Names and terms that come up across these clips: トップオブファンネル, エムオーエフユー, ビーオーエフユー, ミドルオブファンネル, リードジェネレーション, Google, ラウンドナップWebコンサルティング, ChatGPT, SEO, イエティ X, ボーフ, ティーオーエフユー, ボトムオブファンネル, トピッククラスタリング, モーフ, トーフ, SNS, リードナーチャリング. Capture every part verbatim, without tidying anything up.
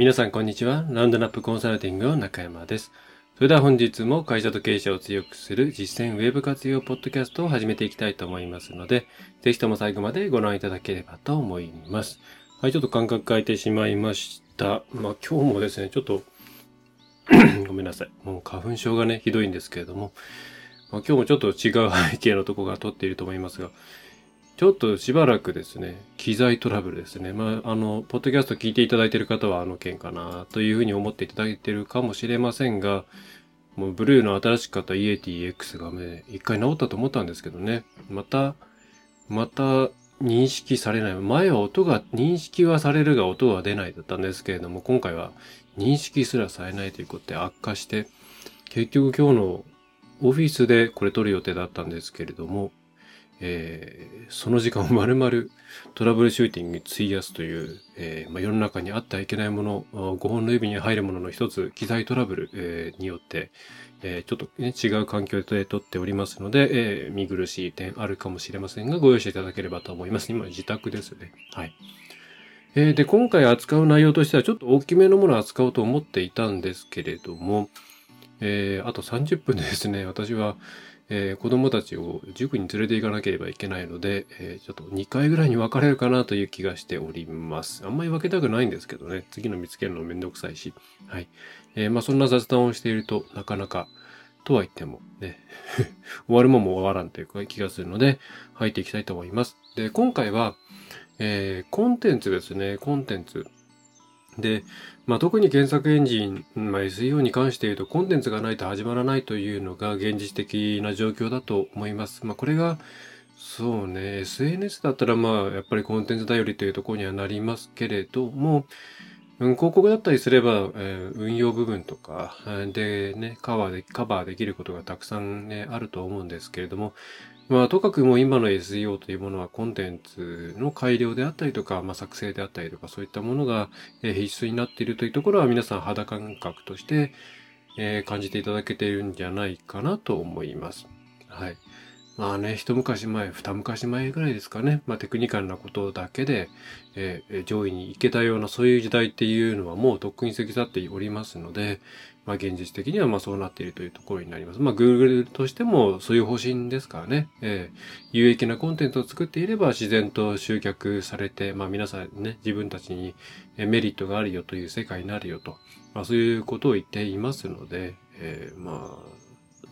皆さんこんにちは。ラウンドナップコンサルティングの中山です。それでは本日も会社と経営者を強くする実践ウェブ活用ポッドキャストを始めていきたいと思いますので、ぜひとも最後までご覧いただければと思います。はい、ちょっと間隔変えてしまいました。まあ今日もですね、ちょっとごめんなさい。もう花粉症がね、ひどいんですけれども、まあ、今日もちょっと違う背景のとこが撮っていると思いますが、ちょっとしばらくですね、機材トラブルですね。まあ、あの、ポッドキャスト聞いていただいている方はあの件かな、というふうに思っていただいているかもしれませんが、もう、ブルーの新しかったイエティ X がね、一回直ったと思ったんですけどね。また、また、認識されない。前は音が、認識はされるが音は出ないだったんですけれども、今回は認識すらされないということで悪化して、結局今日のオフィスでこれ撮る予定だったんですけれども、えー、その時間を丸々トラブルシューティングに費やすという、えーまあ、世の中にあってはいけないもの、ごほんの指に入るものの一つ、機材トラブル、えー、によって、えー、ちょっと、ね、違う環境で撮っておりますので、えー、見苦しい点あるかもしれませんが、ご容赦いただければと思います。今、自宅ですね。はい。えー、で、今回扱う内容としては、ちょっと大きめのものを扱おうと思っていたんですけれども、えー、あとさんじゅっぷんでですね、私は、えー、子供たちを塾に連れて行かなければいけないので、えー、ちょっとにかいぐらいに分かれるかなという気がしております。あんまり分けたくないんですけどね。次の見つけるのめんどくさいし。はい。えー、まあそんな雑談をしていると、なかなか、とは言ってもね、終わるもんも終わらんという気がするので、入っていきたいと思います。で、今回は、えー、コンテンツですね。コンテンツ。で、まあ、特に検索エンジン、まあ、エスイーオー に関して言うとコンテンツがないと始まらないというのが現実的な状況だと思います。まあ、これが、そうね、エスエヌエス だったらまあ、やっぱりコンテンツ頼りというところにはなりますけれども、うん、広告だったりすれば、えー、運用部分とかでね、カバーで、カバーできることがたくさんね、あると思うんですけれども、まあ、とかくもう今の エスイーオー というものはコンテンツの改良であったりとか、まあ、作成であったりとか、そういったものが必須になっているというところは皆さん肌感覚として感じていただけているんじゃないかなと思います。はい。まあね、一昔前、二昔前ぐらいですかね。まあ、テクニカルなことだけで、えー、上位に行けたようなそういう時代っていうのはもうとっくに過ぎ去っておりますので、まあ、現実的にはまあそうなっているというところになります。まあ、Google としてもそういう方針ですからね。えー、有益なコンテンツを作っていれば自然と集客されて、まあ、皆さんね、自分たちにメリットがあるよという世界になるよと、まあ、そういうことを言っていますので、えー、まあ、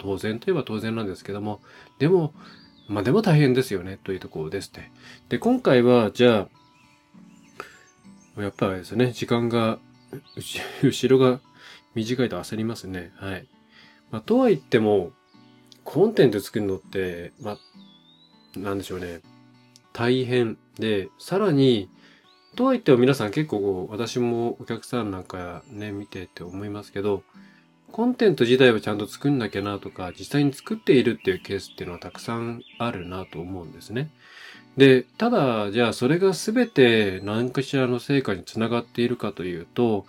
当然といえば当然なんですけども、でも、まあでも大変ですよね、というところですね。で、今回は、じゃあ、やっぱりですね、時間が、後ろが短いと焦りますね。はい。まあ、とは言っても、コンテンツ作るのって、まあ、なんでしょうね、大変で、さらに、とは言っても皆さん結構、私もお客さんなんかね、見てって思いますけど、コンテンツ自体はちゃんと作んなきゃなとか、実際に作っているっていうケースっていうのはたくさんあるなと思うんですね。で、ただ、じゃあそれが全て何かしらの成果につながっているかというと、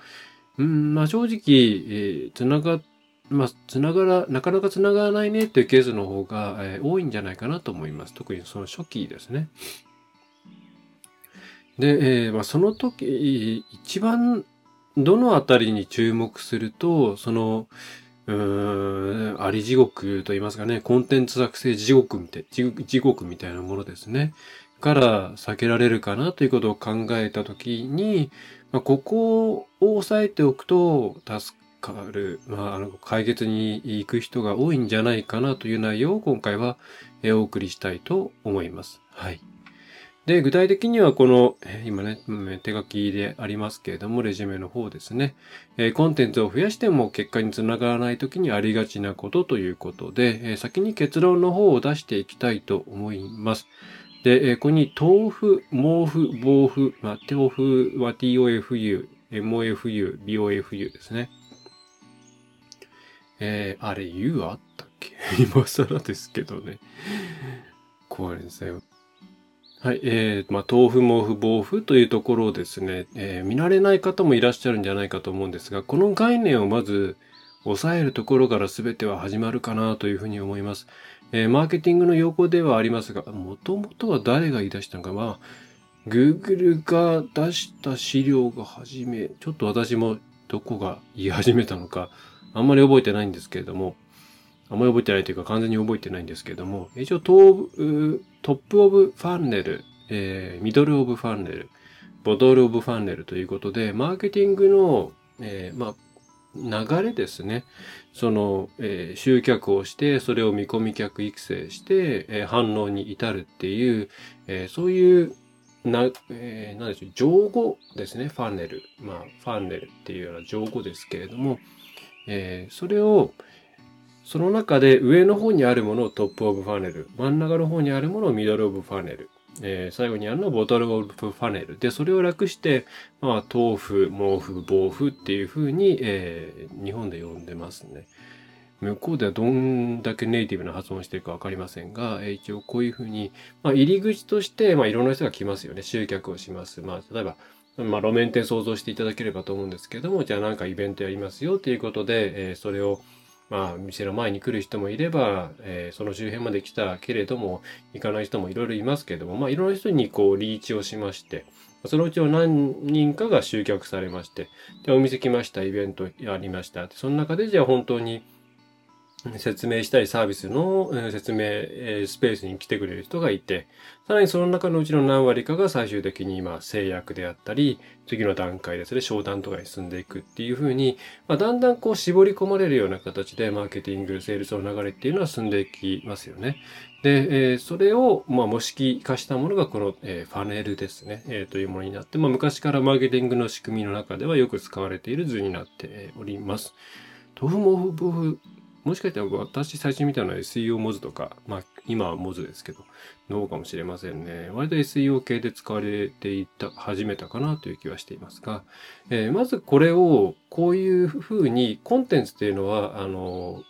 うん、まあ正直、つなが、まあつながら、なかなかつながらないねっていうケースの方が、えー、多いんじゃないかなと思います。特にその初期ですね。で、えー、まあその時、一番、どのあたりに注目すると、その、うーん、あり地獄と言いますかね、コンテンツ作成地獄みたい、地獄みたいなものですね。から避けられるかなということを考えたときに、まあ、ここを抑えておくと助かる、まあ、あの解決に行く人が多いんじゃないかなという内容を今回はお送りしたいと思います。はい。で、具体的にはこの、今ね、手書きでありますけれども、レジュメの方ですね。コンテンツを増やしても結果につながらないときにありがちなことということで、先に結論の方を出していきたいと思います。で、ここに、トーフ、モーフ、ボーフ、まあ、トーフは ティーオーエフユー、エムオーエフユー、ビーオーエフユー ですね。えー、あれ、U あったっけ今更ですけどね。これですね。はい、えー、まあ、豆腐、毛布、防腐というところをですね、えー、見慣れない方もいらっしゃるんじゃないかと思うんですが、この概念をまず抑えるところから全ては始まるかなというふうに思います。えー、マーケティングの用語ではありますが、もともとは誰が言い出したのかは、Google が出した資料が始め、ちょっと私もどこが言い始めたのか、あんまり覚えてないんですけれども、あんまり覚えてないというか完全に覚えてないんですけれども、一応トー、トップオブファンネル、えー、ミドルオブファンネル、ボトルオブファンネルということで、マーケティングの、えー、まあ、流れですね。その、えー、集客をして、それを見込み客育成して、えー、反応に至るっていう、えー、そういう、な、えー、なんでしょう、造語ですね、ファンネル。まあ、ファンネルっていうような造語ですけれども、えー、それを、その中で上の方にあるものをトップオブファンネル、真ん中の方にあるものをミドルオブファンネル、えー、最後にあるのはボトルオブファンネル。で、それを略して、まあ、トーフ、モーフ、ボーフっていう風に、えー、日本で呼んでますね。向こうではどんだけネイティブな発音してるかわかりませんが、一応こういう風に、まあ、入り口として、まあ、いろんな人が来ますよね。集客をします。まあ、例えば、まあ、路面店想像していただければと思うんですけども、じゃあなんかイベントやりますよということで、えー、それを、まあ、店の前に来る人もいれば、えー、その周辺まで来たけれども、行かない人もいろいろいますけれども、まあ、いろんな人にこう、リーチをしまして、そのうちの何人かが集客されまして、で、お店来ました、イベントやりました。その中で、じゃあ本当に、説明したいサービスの説明スペースに来てくれる人がいて、さらにその中のうちの何割かが最終的に今制約であったり、次の段階でそれ商談とかに進んでいくっていうふうに、まあ、だんだんこう絞り込まれるような形でマーケティング、セールスの流れっていうのは進んでいきますよね。で、それをまあ模式化したものがこのファネルですね、というものになって、まあ、昔からマーケティングの仕組みの中ではよく使われている図になっております。トフモフボフもしかしたら私最初見たのは エスイーオー モズとか、まあ今はモズですけど、の方かもしれませんね。割と エスイーオー 系で使われていた、始めたかなという気はしていますが、えー、まずこれを、こういう風にコンテンツっていうのは、あの、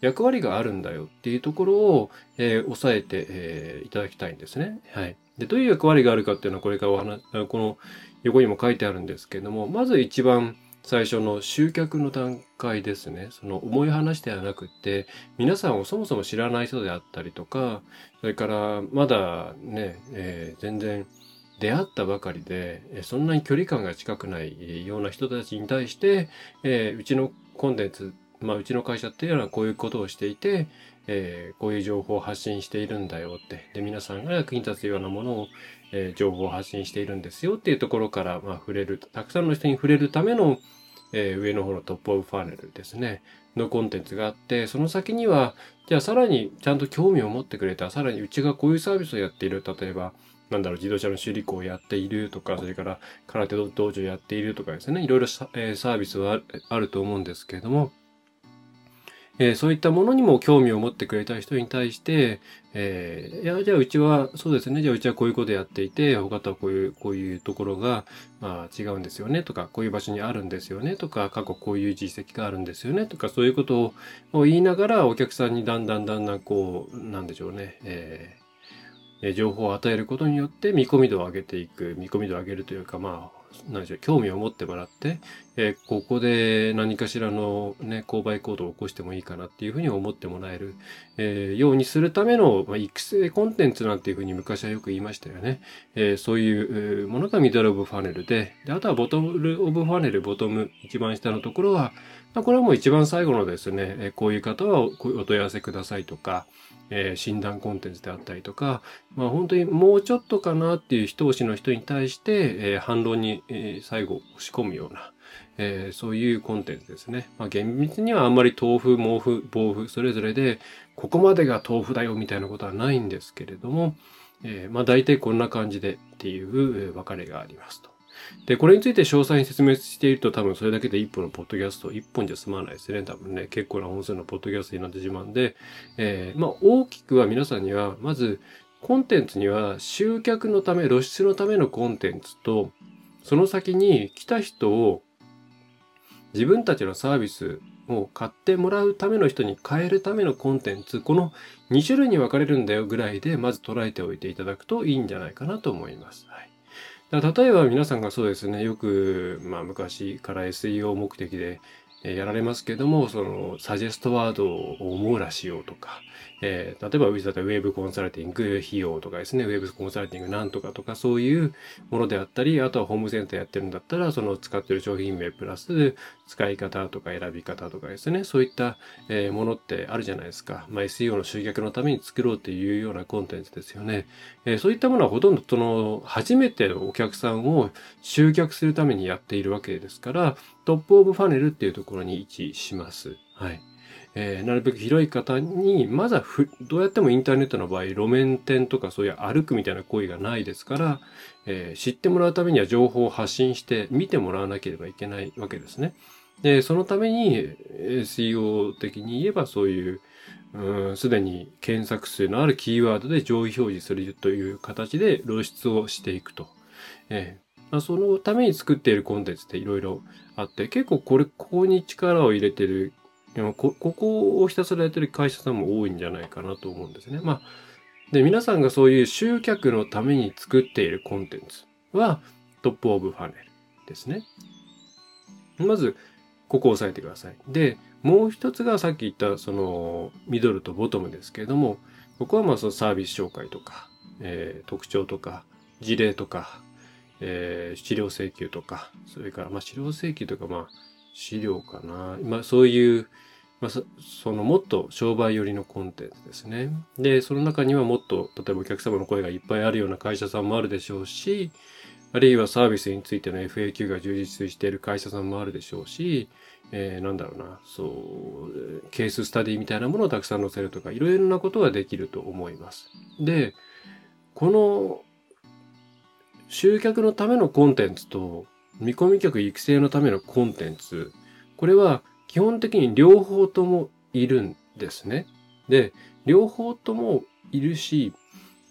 役割があるんだよっていうところを、えー、押さえて、えー、いただきたいんですね。はい。で、どういう役割があるかっていうのはこれからお話、この横にも書いてあるんですけれども、まず一番、最初の集客の段階ですね。その重い話ではなくて、皆さんをそもそも知らない人であったりとか、それからまだね、えー、全然出会ったばかりで、そんなに距離感が近くないような人たちに対して、えー、うちのコンテンツ、まあうちの会社っていうのはこういうことをしていて、えー、こういう情報を発信しているんだよって、で皆さんが役に立つようなものを、えー、情報を発信しているんですよっていうところから、まあ触れる、たくさんの人に触れるためのえー、上の方のトップオブファネルですね。のコンテンツがあって、その先には、じゃあさらにちゃんと興味を持ってくれた、さらにうちがこういうサービスをやっている、例えば、なんだろう、自動車の修理工をやっているとか、それから空手道場やっているとかですね、いろいろサービスはあると思うんですけれども、えー、そういったものにも興味を持ってくれた人に対して、えー、いや、じゃあうちは、そうですね、じゃあうちはこういうことやっていて、他とはこういう、こういうところが、まあ違うんですよねとか、こういう場所にあるんですよねとか、過去こういう実績があるんですよねとか、そういうことを言いながら、お客さんにだんだんだんだんこう、なんでしょうね、えー、情報を与えることによって見込み度を上げていく、見込み度を上げるというか、まあ、何でしょう、興味を持ってもらって、えー、ここで何かしらのね、購買行動を起こしてもいいかなっていうふうに思ってもらえる、えー、ようにするための、まあ、育成コンテンツなんていうふうに昔はよく言いましたよね。えー、そういうものがミドルオブファネルで、で、あとはボトルオブファネル、ボトム、一番下のところは、まあ、これはもう一番最後のですね、えー、こういう方は お, お問い合わせくださいとか、えー、診断コンテンツであったりとか、まあ本当にもうちょっとかなっていう一押しの人に対して、えー、反論に、えー、最後押し込むような、えー、そういうコンテンツですね。まあ厳密にはあんまりトーフ、モーフ、ボーフ、それぞれで、ここまでがトーフだよみたいなことはないんですけれども、えー、まあ大体こんな感じでっていう分かれがありますと。で、これについて詳細に説明していると多分それだけで一本のポッドキャスト、一本じゃ済まないですね。多分ね、結構な本数のポッドキャストになってしまうんで、えー、まあ大きくは皆さんには、まずコンテンツには集客のため、露出のためのコンテンツと、その先に来た人を自分たちのサービスを買ってもらうための人に変えるためのコンテンツ、このに種類に分かれるんだよぐらいで、まず捉えておいていただくといいんじゃないかなと思います。はい。例えば皆さんがそうですね、よく、まあ昔から エスイーオー 目的でやられますけども、そのサジェストワードを網羅しようとか、えー、例えばウィズだったらウェブコンサルティング費用とかですね、ウェブコンサルティングなんとかとかそういうものであったり、あとはホームセンターやってるんだったら、その使ってる商品名プラス使い方とか選び方とかですね、そういったものってあるじゃないですか。まあ、エスイーオー の集客のために作ろうっていうようなコンテンツですよね。えー、そういったものはほとんどその初めてのお客さんを集客するためにやっているわけですから、トップオブファネルっていうところに位置します。はい。えー、なるべく広い方に、まずはふどうやってもインターネットの場合、路面店とかそういう歩くみたいな行為がないですから、えー、知ってもらうためには情報を発信して見てもらわなければいけないわけですね。で、そのために エスイーオー 的に言えばそういう、すでに検索数のあるキーワードで上位表示するという形で露出をしていくと。えーそのために作っているコンテンツっていろいろあって、結構これ、ここに力を入れてる、こ、ここをひたすらやってる会社さんも多いんじゃないかなと思うんですね。まあ、で、皆さんがそういう集客のために作っているコンテンツは、トップオブファネルですね。まず、ここを押さえてください。で、もう一つがさっき言った、その、ミドルとボトムですけれども、ここはまあ、そのサービス紹介とか、えー、特徴とか、事例とか、えー、資料請求とか、それから、まあ、資料請求とか、まあ、資料かな。まあ、そういう、まあ、その、もっと商売寄りのコンテンツですね。で、その中にはもっと、例えばお客様の声がいっぱいあるような会社さんもあるでしょうし、あるいはサービスについての エフエーキュー が充実している会社さんもあるでしょうし、えー、なんだろうな、そう、ケーススタディみたいなものをたくさん載せるとか、いろいろなことができると思います。で、この、集客のためのコンテンツと見込み客育成のためのコンテンツ、これは基本的に両方ともいるんですね。で、両方ともいるし、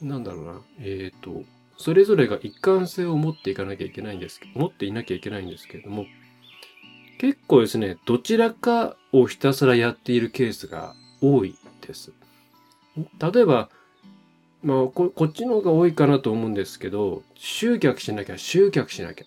なんだろうな、えっと、それぞれが一貫性を持っていかなきゃいけないんですけど、持っていなきゃいけないんですけれども、結構ですね、どちらかをひたすらやっているケースが多いです。例えば、まあ、こ、こっちの方が多いかなと思うんですけど、集客しなきゃ、集客しなきゃ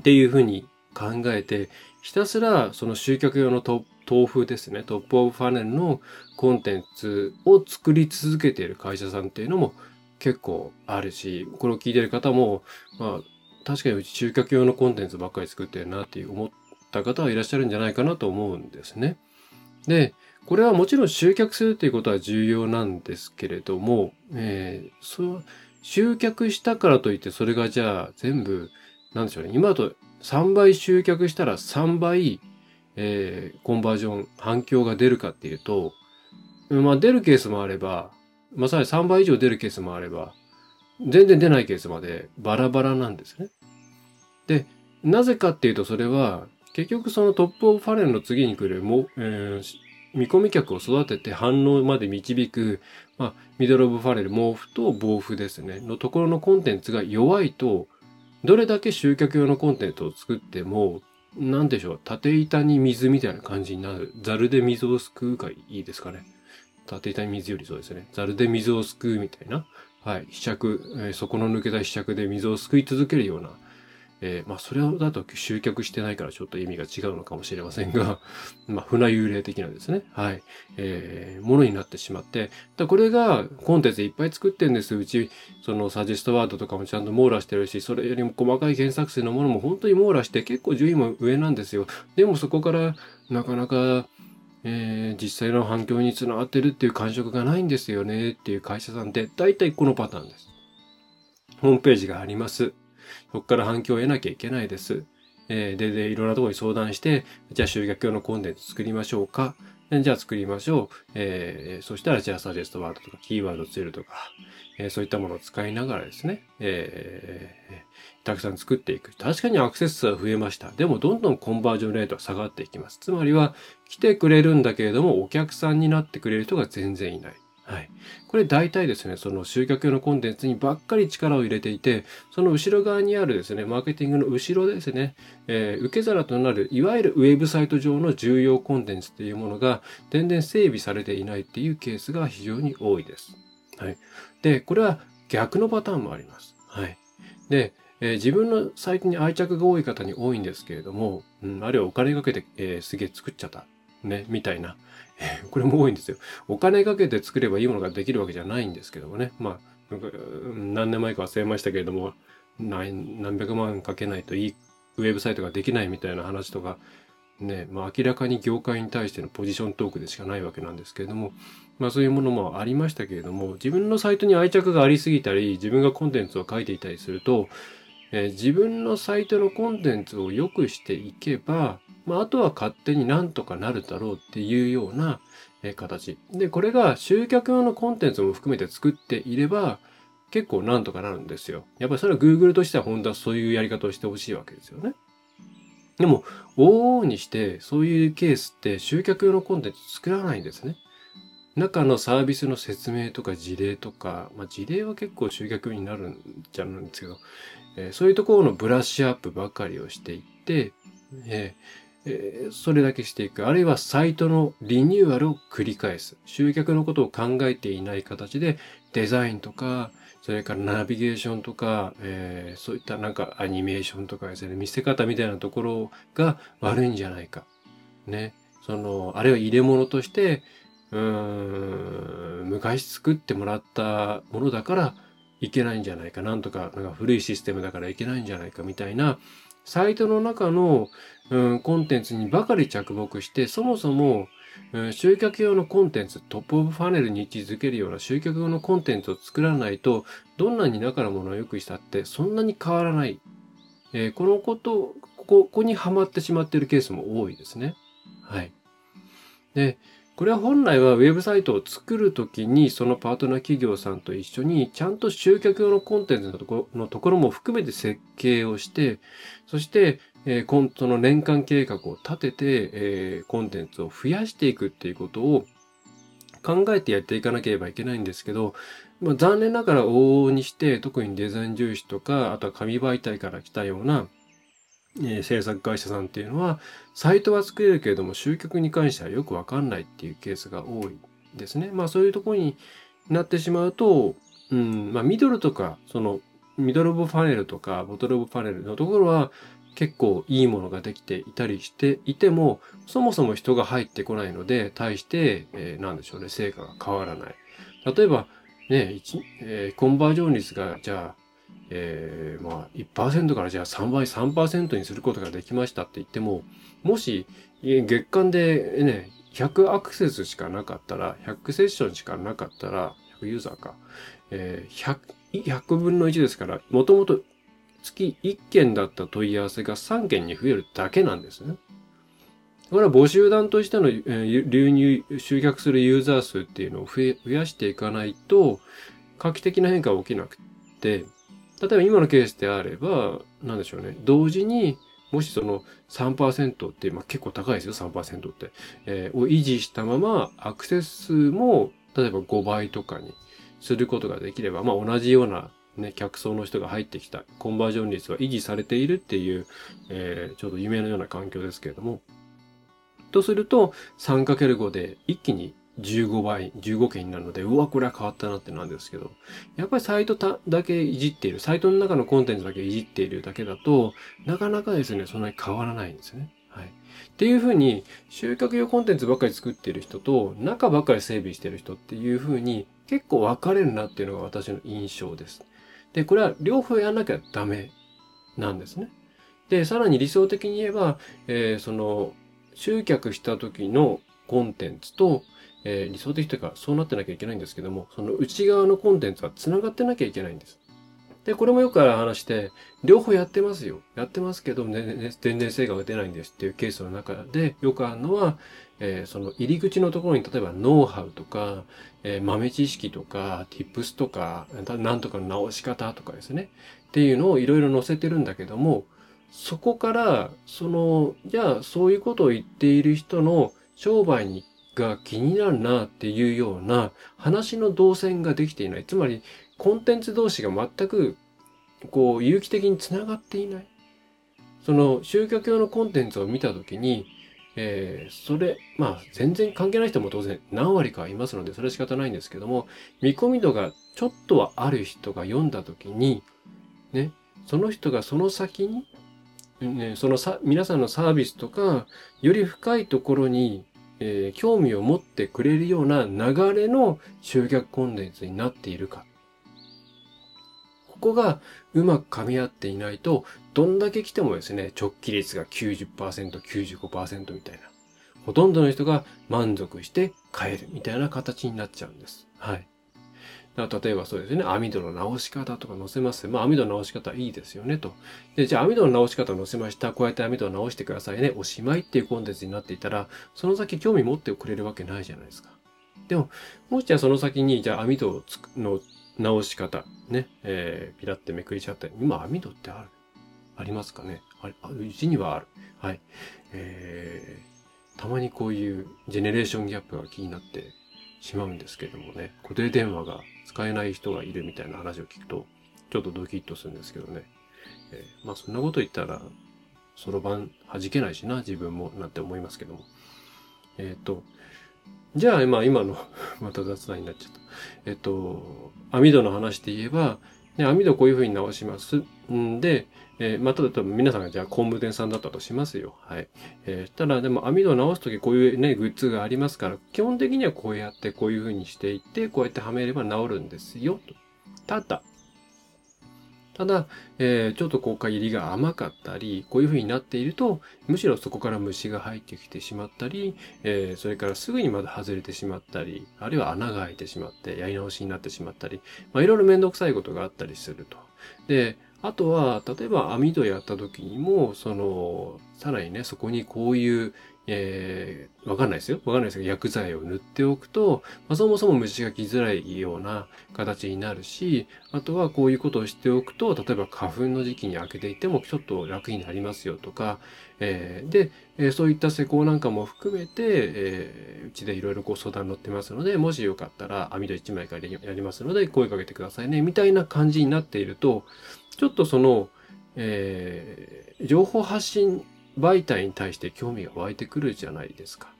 っていうふうに考えて、ひたすらその集客用のトーフですね、トップオブファネルのコンテンツを作り続けている会社さんっていうのも結構あるし、これを聞いている方も、まあ、確かにうち集客用のコンテンツばっかり作ってるなって思った方はいらっしゃるんじゃないかなと思うんですね。で、これはもちろん集客するということは重要なんですけれども、えー、そう、集客したからといってそれがじゃあ全部、なんでしょうね。今だとさんばい集客したらさんばい、えー、コンバージョン、反響が出るかっていうと、まあ出るケースもあれば、まあさらにさんばい以上出るケースもあれば、全然出ないケースまでバラバラなんですね。で、なぜかっていうとそれは、結局そのトップオブファネルの次に来るも、えー、見込み客を育てて反応まで導く、まあ、ミドルオブファネル、エムオーエフユーとビーオーエフユーですね、のところのコンテンツが弱いと、どれだけ集客用のコンテンツを作っても、なんでしょう、縦板に水みたいな感じになる。ザルで水をすくうがいいですかね。縦板に水よりそうですね。ザルで水をすくうみたいな。はい。ひしゃく、えー、底の抜けたひしゃくで水をすくい続けるような。えー、まあ、それだと集客してないからちょっと意味が違うのかもしれませんが、まあ、船幽霊的なですね。はい。えー、ものになってしまって。だこれが、コンテンツいっぱい作ってんです。うち、その、サジェストワードとかもちゃんと網羅してるし、それよりも細かい検索数のものも本当に網羅して、結構順位も上なんですよ。でもそこから、なかなか、えー、実際の反響につながってるっていう感触がないんですよね、っていう会社さんで、だいたいこのパターンです。ホームページがあります。そこから反響を得なきゃいけないです。えー、で、で、いろんなところに相談して、じゃあ集客用のコンテンツ作りましょうか。じゃあ作りましょう。えー、そしたらじゃあサジェストワードとかキーワードツールとか、えー、そういったものを使いながらですね、えー、たくさん作っていく。確かにアクセス数は増えました。でもどんどんコンバージョンレートは下がっていきます。つまりは来てくれるんだけれどもお客さんになってくれる人が全然いない。はい。これ大体ですね、その集客用のコンテンツにばっかり力を入れていて、その後ろ側にあるですね、マーケティングの後ろですね、えー、受け皿となる、いわゆるウェブサイト上の重要コンテンツっていうものが、全然整備されていないっていうケースが非常に多いです。はい。で、これは逆のパターンもあります。はい。で、えー、自分のサイトに愛着が多い方に多いんですけれども、うん、あるいはお金かけて、えー、すげえ作っちゃった。ね、みたいな、これも多いんですよ。お金かけて作ればいいものができるわけじゃないんですけどもね。まあ、なんか何年前か忘れましたけれども、何、何百万かけないといいウェブサイトができないみたいな話とか、ね、まあ明らかに業界に対してのポジショントークでしかないわけなんですけれども、まあそういうものもありましたけれども、自分のサイトに愛着がありすぎたり、自分がコンテンツを書いていたりすると、えー、自分のサイトのコンテンツを良くしていけば、まああとは勝手になんとかなるだろうっていうような、えー、形。で、これが集客用のコンテンツも含めて作っていれば、結構なんとかなるんですよ。やっぱりそれは Google としては本当はそういうやり方をしてほしいわけですよね。でも、往々にしてそういうケースって集客用のコンテンツ作らないんですね。中のサービスの説明とか事例とか、まあ事例は結構集客になるんじゃないんですけど、えー、そういうところのブラッシュアップばかりをしていって、えーえー、それだけしていく。あるいはサイトのリニューアルを繰り返す。集客のことを考えていない形でデザインとか、それからナビゲーションとか、えー、そういったなんかアニメーションとかですね、見せ方みたいなところが悪いんじゃないか。ね。その、あれは入れ物として、うーん、昔作ってもらったものだからいけないんじゃないか。なんとか、なんか古いシステムだからいけないんじゃないかみたいな、サイトの中の、うん、コンテンツにばかり着目して、そもそも、うん、集客用のコンテンツ、トップオブファネルに位置づけるような集客用のコンテンツを作らないと、どんなに中のものを良くしたってそんなに変わらない。えー、このこと、ここ、ここにはまってしまっているケースも多いですね。はい。で、これは本来はウェブサイトを作るときに、そのパートナー企業さんと一緒に、ちゃんと集客用のコンテンツのところ、のところも含めて設計をして、そして、えー、コントの年間計画を立てて、えー、コンテンツを増やしていくっていうことを考えてやっていかなければいけないんですけど、まあ、残念ながら往々にして、特にデザイン重視とか、あとは紙媒体から来たような、えー、制作会社さんっていうのは、サイトは作れるけれども、集客に関してはよくわかんないっていうケースが多いですね。まあそういうところになってしまうと、うん、まあミドルとか、その、ミドルオブファネルとか、ボトルオブファネルのところは、結構いいものができていたりしていても、そもそも人が入ってこないので、対して、えー、なんでしょうね、成果が変わらない。例えば、ね、一、えー、コンバージョン率が、じゃあ、えー、まあ、いちパーセント からじゃあさんばい、さんパーセント にすることができましたって言っても、もし、月間でね、ひゃくアクセスしかなかったら、ひゃくセッションしかなかったら、ひゃくユーザーか、えー、ひゃく、ひゃくぶんのいちですから、もともと、月いっけんだった問い合わせがさんけんに増えるだけなんですね。これは募集団としての流入、集客するユーザー数っていうのを増やしていかないと、画期的な変化は起きなくて、例えば今のケースであれば、なんでしょうね。同時に、もしその さんパーセント って、まあ、結構高いですよ、さんパーセント って、えー、を維持したまま、アクセス数も、例えばごばいとかにすることができれば、まあ、同じようなね、客層の人が入ってきた、コンバージョン率は維持されているっていう、えー、ちょうど夢のような環境ですけれども。とすると、さんかけるご で一気にじゅうごばい、じゅうごけんになるので、うわ、これは変わったなってなんですけど、やっぱりサイトただけいじっている、サイトの中のコンテンツだけいじっているだけだと、なかなかですね、そんなに変わらないんですね。はい。っていうふうに、集客用コンテンツばっかり作っている人と、中ばっかり整備している人っていうふうに、結構分かれるなっていうのが私の印象です。で、これは両方やらなきゃダメなんですね。で、さらに理想的に言えば、えー、その、集客した時のコンテンツと、えー、理想的というか、そうなってなきゃいけないんですけども、その内側のコンテンツは繋がってなきゃいけないんです。で、これもよくある話で、両方やってますよ。やってますけど、ねね、全然成果が出ないんですっていうケースの中で、よくあるのは、えー、その入り口のところに、例えばノウハウとか、えー、豆知識とか、tips とか、なんとかの直し方とかですね。っていうのをいろいろ載せてるんだけども、そこから、その、じゃあそういうことを言っている人の商売が気になるなっていうような話の動線ができていない。つまり、コンテンツ同士が全く、こう、有機的につながっていない。その、集客用のコンテンツを見たときに、えー、それ、まあ、全然関係ない人も当然何割かいますので、それは仕方ないんですけども、見込み度がちょっとはある人が読んだときに、ね、その人がその先に、ね、そのさ、皆さんのサービスとか、より深いところにえー、興味を持ってくれるような流れの集客コンテンツになっているか。ここがうまく噛み合っていないと、どんだけ来てもですね、直帰率が きゅうじゅっパーセント、きゅうじゅうごパーセント みたいな。ほとんどの人が満足して帰るみたいな形になっちゃうんです。はい。だから例えばそうですね、網戸の直し方とか載せます。まあ網戸の直し方いいですよねと。で、じゃあ網戸の直し方載せました。こうやって網戸を直してくださいね。おしまいっていうコンテンツになっていたら、その先興味持ってくれるわけないじゃないですか。でも、もしじゃあその先に、じゃあ網戸の直し方、ね、えー、ピラってめくりちゃって、今網戸ってある？ありますかね？あれ、うちにはある。はい。えーたまにこういうジェネレーションギャップが気になってしまうんですけどもね、固定電話が使えない人がいるみたいな話を聞くと、ちょっとドキッとするんですけどね。えー、まあそんなこと言ったら、そろばん弾けないしな、自分も、なんて思いますけども。えっと、じゃあ、まあ今の、また雑談になっちゃった。えっと、網戸の話で言えば、ね、網戸こういう風に直します。んで、えー、まあ、ただ、たぶん皆さんがじゃあ、工務店さんだったとしますよ。はい。えー、ただ、でも網戸を直すとき、こういうね、グッズがありますから、基本的にはこうやって、こういう風にしていって、こうやってはめれば直るんですよ。ただ、ただ、えー、ちょっとこう、入りが甘かったり、こういう風になっていると、むしろそこから虫が入ってきてしまったり、えー、それからすぐにまだ外れてしまったり、あるいは穴が開いてしまって、やり直しになってしまったり、まあ、いろいろめんどくさいことがあったりすると。で、あとは、例えば網戸やった時にも、その、さらにね、そこにこういう、えー、わかんないですよ。わかんないですけど、薬剤を塗っておくと、まあ、そもそも虫が来づらいような形になるし、あとはこういうことをしておくと、例えば花粉の時期に開けていてもちょっと楽になりますよとか、えー、で、えー、そういった施工なんかも含めて、えー、うちでいろいろご相談乗ってますので、もしよかったら網戸いちまいからやりますので、声かけてくださいね、みたいな感じになっていると、ちょっとその、えー、情報発信媒体に対して興味が湧いてくるじゃないですか。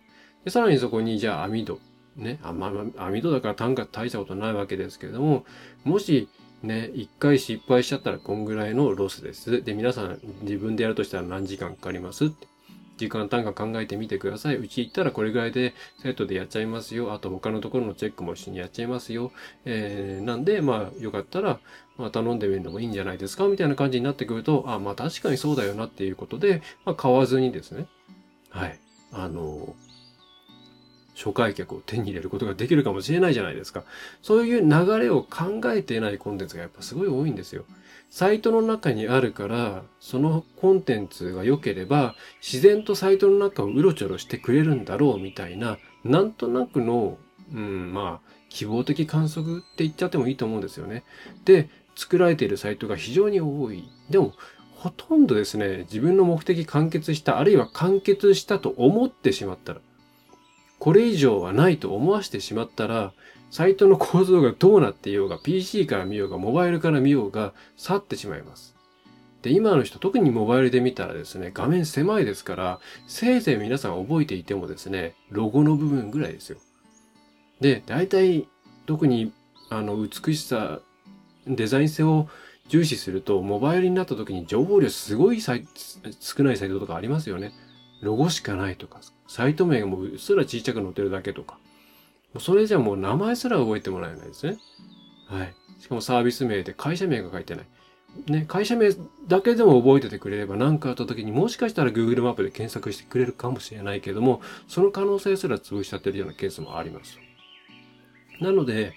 で、さらにそこにじゃあ網戸、ね、あまあ、網戸だから単価大したことないわけですけれども、もしね、一回失敗しちゃったらこんぐらいのロスです。で、皆さん自分でやるとしたら何時間かかります？時間単価考えてみてください。うち行ったらこれぐらいでセットでやっちゃいますよ。あと他のところのチェックも一緒にやっちゃいますよ。えー、なんで、まあよかったら、まあ頼んでみるのもいいんじゃないですかみたいな感じになってくると、あ、まあ確かにそうだよなっていうことで、まあ買わずにですね。はい。あの、初回客を手に入れることができるかもしれないじゃないですか。そういう流れを考えていないコンテンツがやっぱすごい多いんですよ。サイトの中にあるから、そのコンテンツが良ければ、自然とサイトの中をうろちょろしてくれるんだろうみたいな、なんとなくの、うん、まあ、希望的観測って言っちゃってもいいと思うんですよね。で、作られているサイトが非常に多い。でも、ほとんどですね、自分の目的完結した、あるいは完結したと思ってしまったら、これ以上はないと思わせてしまったら、サイトの構造がどうなっていようが、ピーシー から見ようが、モバイルから見ようが、去ってしまいます。で、今の人、特にモバイルで見たらですね、画面狭いですから、せいぜい皆さん覚えていてもですね、ロゴの部分ぐらいですよ。で、大体、特に、あの、美しさ、デザイン性を重視すると、モバイルになった時に情報量すごい少ないサイトとかありますよね。ロゴしかないとか、サイト名がもううっすら小さく載ってるだけとか。それじゃもう名前すら覚えてもらえないですね。はい。しかもサービス名で会社名が書いてない。ね、会社名だけでも覚えててくれれば何かあった時にもしかしたら Google マップで検索してくれるかもしれないけども、その可能性すら潰しちゃってるようなケースもあります。なので、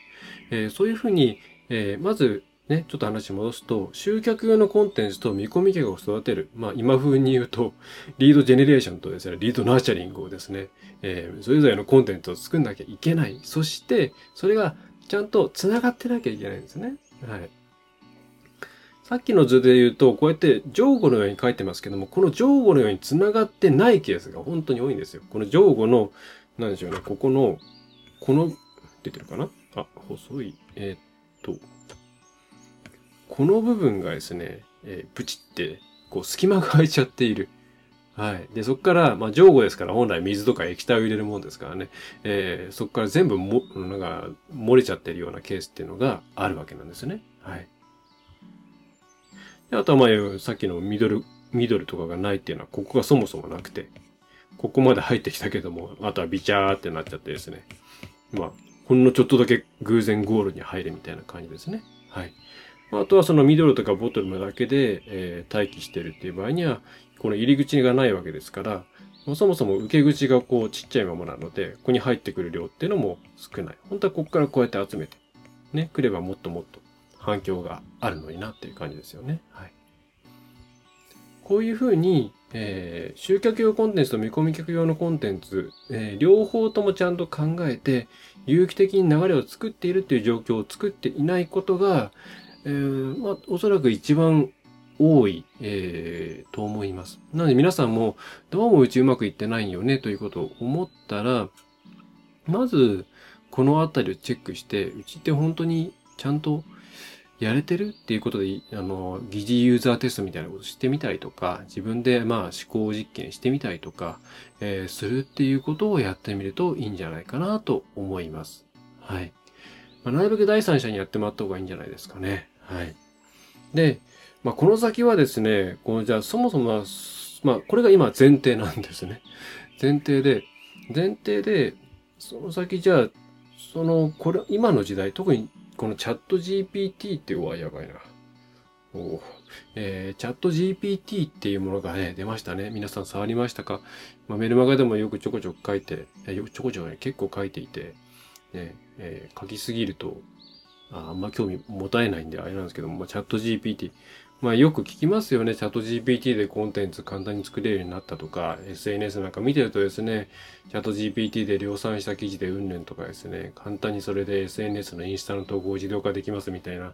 えー、そういうふうに、えー、まず、ね、ちょっと話戻すと、集客用のコンテンツと見込み客を育てる。まあ、今風に言うと、リードジェネレーションとですね、リードナーチャリングをですね、えー、それぞれのコンテンツを作んなきゃいけない。そして、それがちゃんと繋がってなきゃいけないんですね。はい。さっきの図で言うと、こうやって上後のように書いてますけども、この上後のように繋がってないケースが本当に多いんですよ。この上後の、なんでしょうね、ここの、この、出てるかな？あ、細い。えー、っと、この部分がですね、えー、プチって、こう、隙間が空いちゃっている。はい。で、そこから、まあ、上後ですから、本来水とか液体を入れるもんですからね、えー、そこから全部も、なんか、漏れちゃってるようなケースっていうのがあるわけなんですね。はい。で、あとは、まあ、さっきのミドル、ミドルとかがないっていうのは、ここがそもそもなくて、ここまで入ってきたけども、あとはビチャーってなっちゃってですね。まあ、ほんのちょっとだけ偶然ゴールに入るみたいな感じですね。はい。あとはそのミドルとかボトルだけで、えー、待機してるっていう場合には、この入り口がないわけですから、そもそも受け口がこうちっちゃいままなので、ここに入ってくる量っていうのも少ない。本当はここからこうやって集めて、ね、来ればもっともっと反響があるのになっていう感じですよね。はい。こういうふうに、えー、集客用コンテンツと見込み客用のコンテンツ、えー、両方ともちゃんと考えて、有機的に流れを作っているっていう状況を作っていないことが、えー、まあ、おそらく一番多い、えー、と思います。なので皆さんも、どうもうちうまくいってないよねということを思ったら、まず、このあたりをチェックして、うちって本当にちゃんとやれてるっていうことで、あの、疑似ユーザーテストみたいなことをしてみたりとか、自分でまあ思考実験してみたりとか、えー、するっていうことをやってみるといいんじゃないかなと思います。はい。まあ、なるべく第三者にやってもらった方がいいんじゃないですかね。はい。で、まあ、この先はですね、このじゃあそもそも、まあ、これが今前提なんですね。前提で、前提で、その先じゃあ、その、これ、今の時代、特にこのチャット ジーピーティー って、うわ、やばいな。おえー、チャット ジーピーティー っていうものがね、出ましたね。皆さん触りましたか？まあ、メルマガでもよくちょこちょこ書いて、よくちょこちょこね、結構書いていて、ねえー、書きすぎると、あ, あんま興味持たれないんであれなんですけども、まあ、チャット ジーピーティー。まあよく聞きますよね。チャット ジーピーティー でコンテンツ簡単に作れるようになったとか、エスエヌエス なんか見てるとですね、チャット ジーピーティー で量産した記事でうんぬんとかですね、簡単にそれで エスエヌエス のインスタの投稿を自動化できますみたいな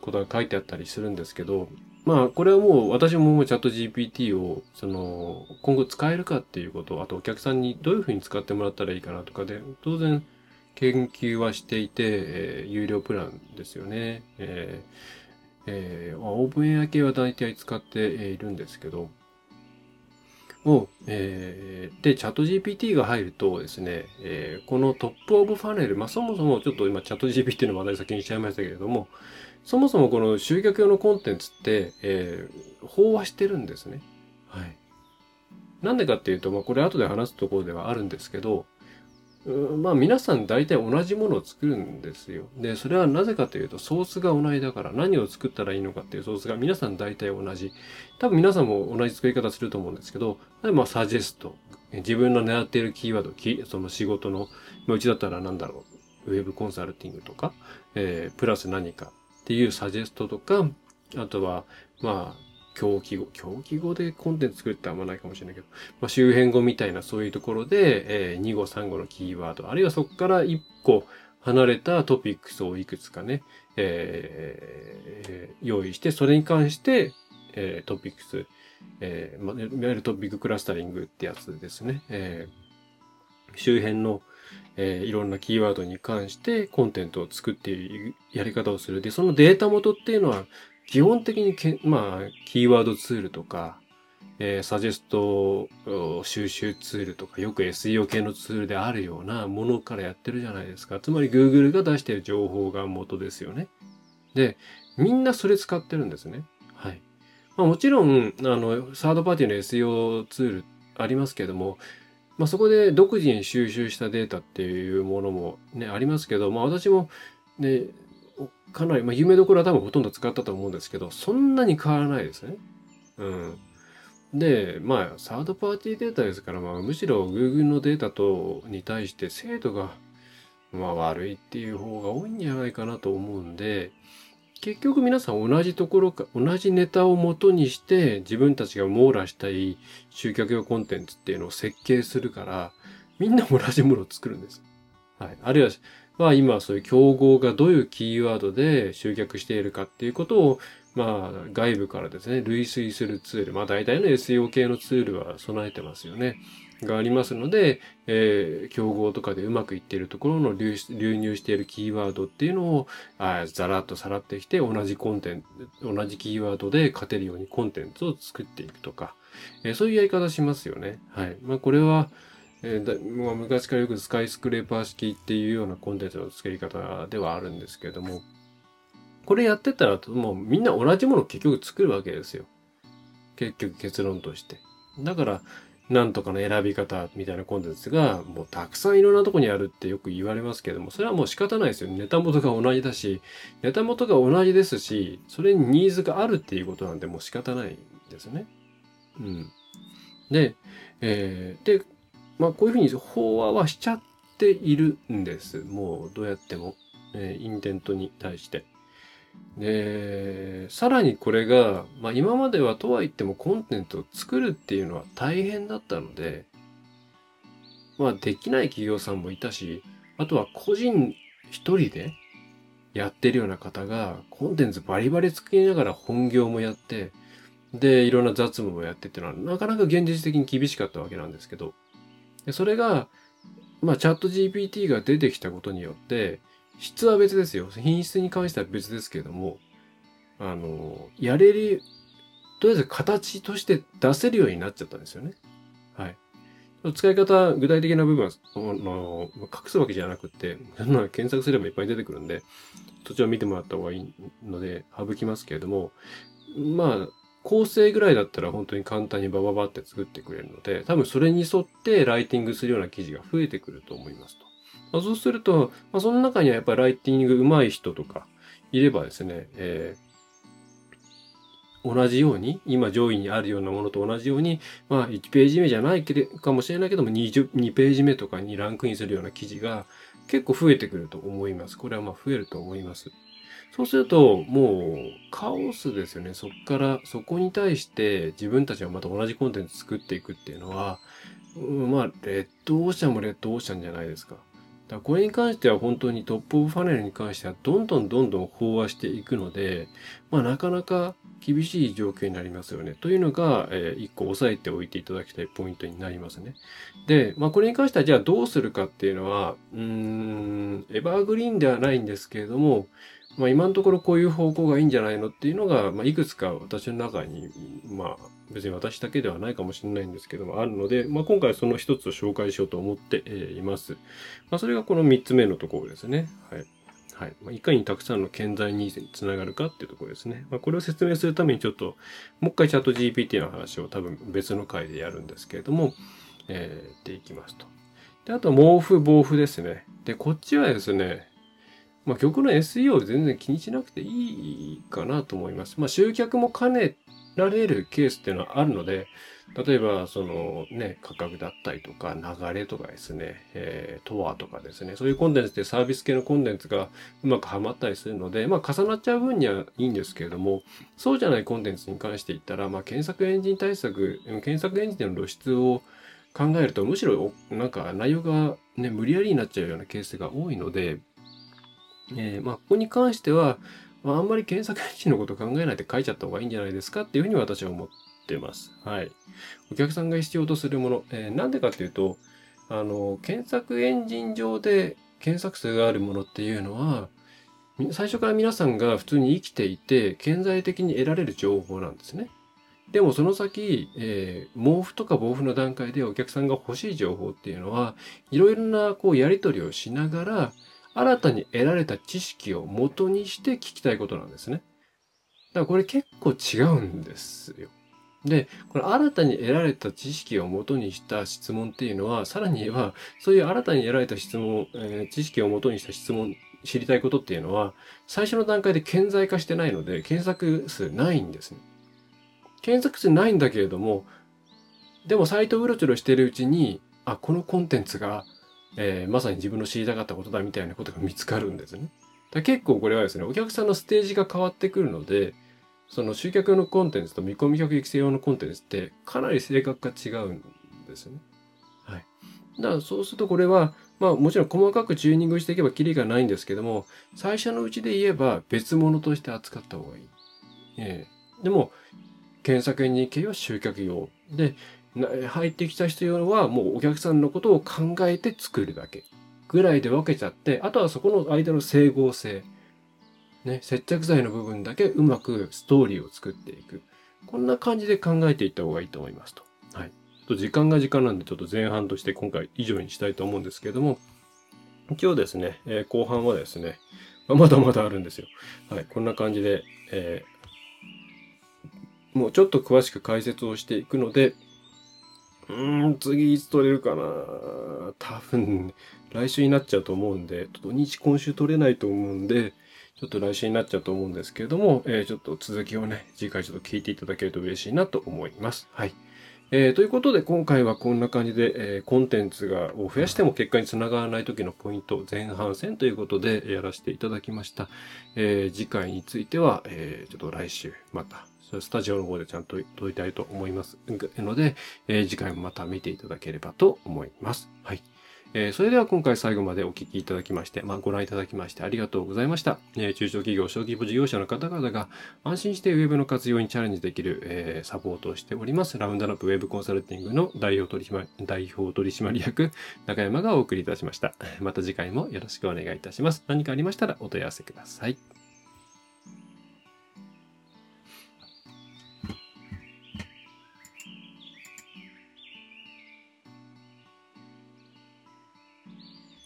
ことが書いてあったりするんですけど、まあこれはもう私ももうチャット ジーピーティー をその今後使えるかっていうこと、あとお客さんにどういうふうに使ってもらったらいいかなとかで、当然研究はしていて、えー、有料プランですよね。えーえー、オープンエア系は大体使っているんですけど、を、えー、で、チャット ジーピーティー が入るとですね、えー、このトップオブファネル、まあ、そもそもちょっと今チャット ジーピーティー の話題先にしちゃいましたけれども、そもそもこの集客用のコンテンツって、えー、飽和してるんですね。はい。なんでかっていうと、まあ、これ後で話すところではあるんですけど、まあ皆さん大体同じものを作るんですよ。で、それはなぜかというとソースが同じだから、何を作ったらいいのかっていうソースが皆さん大体同じ。多分皆さんも同じ作り方すると思うんですけど、まあサジェスト。自分の狙っているキーワード、その仕事の、うちだったらなんだろう、ウェブコンサルティングとか、えー、プラス何かっていうサジェストとか、あとは、まあ、狂気語。狂気語でコンテンツ作るってあんまないかもしれないけど、まあ、周辺語みたいなそういうところで、えー、に語さん語のキーワード、あるいはそこからいっこ離れたトピックスをいくつかね、えー、用意して、それに関して、えー、トピックス、えー、ま、いわゆるトピッククラスタリングってやつですね。えー、周辺の、えー、いろんなキーワードに関してコンテンツを作っているやり方をする。で、そのデータ元っていうのは、基本的にけ、まあ、キーワードツールとか、えー、サジェスト収集ツールとか、よく エスイーオー 系のツールであるようなものからやってるじゃないですか。つまり Google が出している情報が元ですよね。で、みんなそれ使ってるんですね。はい。まあもちろん、あの、サードパーティーの エスイーオー ツールありますけども、まあそこで独自に収集したデータっていうものもね、ありますけど、まあ私もね、かなり、まあ、有名どころは多分ほとんど使ったと思うんですけど、そんなに変わらないですね。うん。で、まあ、サードパーティーデータですから、まあ、むしろ Google のデータとに対して精度が、まあ、悪いっていう方が多いんじゃないかなと思うんで、結局皆さん同じところか、同じネタを元にして、自分たちが網羅したい集客用コンテンツっていうのを設計するから、みんな同じものを作るんです。はい。あるいは、まあ今そういう競合がどういうキーワードで集客しているかっていうことを、まあ外部からですね、類推するツール、まあ大体の エスイーオー 系のツールは備えてますよね。がありますので、えー、競合とかでうまくいっているところの流入しているキーワードっていうのを、あざらっとさらってきて、同じコンテンツ、同じキーワードで勝てるようにコンテンツを作っていくとか、えー、そういうやり方しますよね。はい。まあこれは、えーだまあ、昔からよくスカイスクレーパー式っていうようなコンテンツの作り方ではあるんですけれども、これやってたらもうみんな同じものを結局作るわけですよ。結局結論として。だから、なんとかの選び方みたいなコンテンツがもうたくさんいろんなとこにあるってよく言われますけども、それはもう仕方ないですよ。ネタ元が同じだし、ネタ元が同じですし、それにニーズがあるっていうことなんでもう仕方ないですね。うん。で、えー、で、まあこういうふうに飽和はしちゃっているんです。もうどうやっても、えー、インテントに対して。で、さらにこれが、まあ今まではとはいってもコンテンツを作るっていうのは大変だったので、まあできない企業さんもいたし、あとは個人一人でやってるような方がコンテンツバリバリ作りながら本業もやって、で、いろんな雑務もやってっていうのはなかなか現実的に厳しかったわけなんですけど、でそれが、まあチャット ジーピーティー が出てきたことによって、質は別ですよ。品質に関しては別ですけれども、あの、やれる、とりあえず形として出せるようになっちゃったんですよね。はい。使い方、具体的な部分は、あの、隠すわけじゃなくて、検索すればいっぱい出てくるんで、そちらを見てもらった方がいいので、省きますけれども、まあ、構成ぐらいだったら本当に簡単にバババって作ってくれるので、多分それに沿ってライティングするような記事が増えてくると思いますと。そうすると、まあ、その中にはやっぱりライティング上手い人とかいればですね、えー、同じように、今上位にあるようなものと同じように、まあいちページ目じゃないけれかもしれないけどもにじゅう、にページ目とかにランクインするような記事が結構増えてくると思います。これはまあ増えると思います。そうすると、もうカオスですよね。そこから、そこに対して自分たちがまた同じコンテンツ作っていくっていうのは、うん、まあ、レッドオーシャンもレッドオーシャンじゃないですか。だからこれに関しては本当にトップオブファネルに関してはどんどんどんどん飽和していくので、まあなかなか厳しい状況になりますよね。というのが、えー、一個押さえておいていただきたいポイントになりますね。で、まあこれに関してはじゃあどうするかっていうのは、うーん、エバーグリーンではないんですけれども、まあ今のところこういう方向がいいんじゃないのっていうのが、まあいくつか私の中に、まあ別に私だけではないかもしれないんですけどもあるので、まあ今回その一つを紹介しようと思っています。まあそれがこの三つ目のところですね。はい。はい。まあ、いかにたくさんの顕在ニーズにつながるかっていうところですね。まあこれを説明するためにちょっと、もう一回チャット ジーピーティー の話を多分別の回でやるんですけれども、えー、やっていきますと。で、あと、モーフ、ボーフですね。で、こっちはですね、まあ、曲の エスイーオー 全然気にしなくていいかなと思います。まあ、集客も兼ねられるケースっていうのはあるので、例えば、そのね、価格だったりとか、流れとかですね、えー、トワとかですね、そういうコンテンツでサービス系のコンテンツがうまくはまったりするので、まあ、重なっちゃう分にはいいんですけれども、そうじゃないコンテンツに関して言ったら、まあ、検索エンジン対策、検索エンジンの露出を考えると、むしろ、なんか内容がね、無理やりになっちゃうようなケースが多いので、えー、まあ、ここに関しては、まあ、あんまり検索エンジンのことを考えないで書いちゃった方がいいんじゃないですかっていうふうに私は思ってます。はい。お客さんが必要とするもの。えー、なんでかっていうと、あの、検索エンジン上で検索数があるものっていうのは、最初から皆さんが普通に生きていて、顕在的に得られる情報なんですね。でもその先、えー、モーフとかボーフの段階でお客さんが欲しい情報っていうのは、いろいろなこうやり取りをしながら、新たに得られた知識を元にして聞きたいことなんですね。だからこれ結構違うんですよ。で、これ新たに得られた知識を元にした質問っていうのは、さらに言えば、そういう新たに得られた質問、えー、知識を元にした質問、知りたいことっていうのは、最初の段階で顕在化してないので、検索数ないんですね。検索数ないんだけれども、でもサイトをうろちょろしているうちに、あ、このコンテンツが、えー、まさに自分の知りたかったことだみたいなことが見つかるんですね。だ結構これはですね、お客さんのステージが変わってくるので、その集客用のコンテンツと見込み客育成用のコンテンツってかなり性格が違うんですよね。はい。だからそうするとこれは、まあもちろん細かくチューニングしていけばキリがないんですけども、最初のうちで言えば別物として扱った方がいい。えー、でも、検索エンジン系は集客用。で、入ってきた人用はもうお客さんのことを考えて作るだけぐらいで分けちゃって、あとはそこの間の整合性、ね、接着剤の部分だけうまくストーリーを作っていく。こんな感じで考えていった方がいいと思いますと。はい。ちょっと時間が時間なんでちょっと前半として今回以上にしたいと思うんですけども、今日ですね、えー、後半はですね、まだまだあるんですよ。はい。こんな感じで、えー、もうちょっと詳しく解説をしていくので、うーん、次いつ取れるかな。多分来週になっちゃうと思うんで、土日今週取れないと思うんで、ちょっと来週になっちゃうと思うんですけれども、えー、ちょっと続きをね、次回ちょっと聞いていただけると嬉しいなと思います。はい。えー、ということで、今回はこんな感じで、えー、コンテンツがを増やしても結果につながらない時のポイント前半戦ということでやらせていただきました。えー、次回については、えー、ちょっと来週また、スタジオの方でちゃんと撮りたいと思いますので、えー、次回もまた見ていただければと思います。はい。えー、それでは今回最後までお聞きいただきまして、まあ、ご覧いただきましてありがとうございました。えー、中小企業、小規模事業者の方々が安心してウェブの活用にチャレンジできる、えー、サポートをしております。ラウンドアップウェブコンサルティングの代表取締、代表取締役、中山がお送りいたしました。また次回もよろしくお願いいたします。何かありましたらお問い合わせください。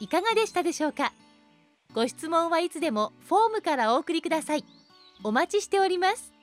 いかがでしたでしょうか。ご質問はいつでもフォームからお送りください。お待ちしております。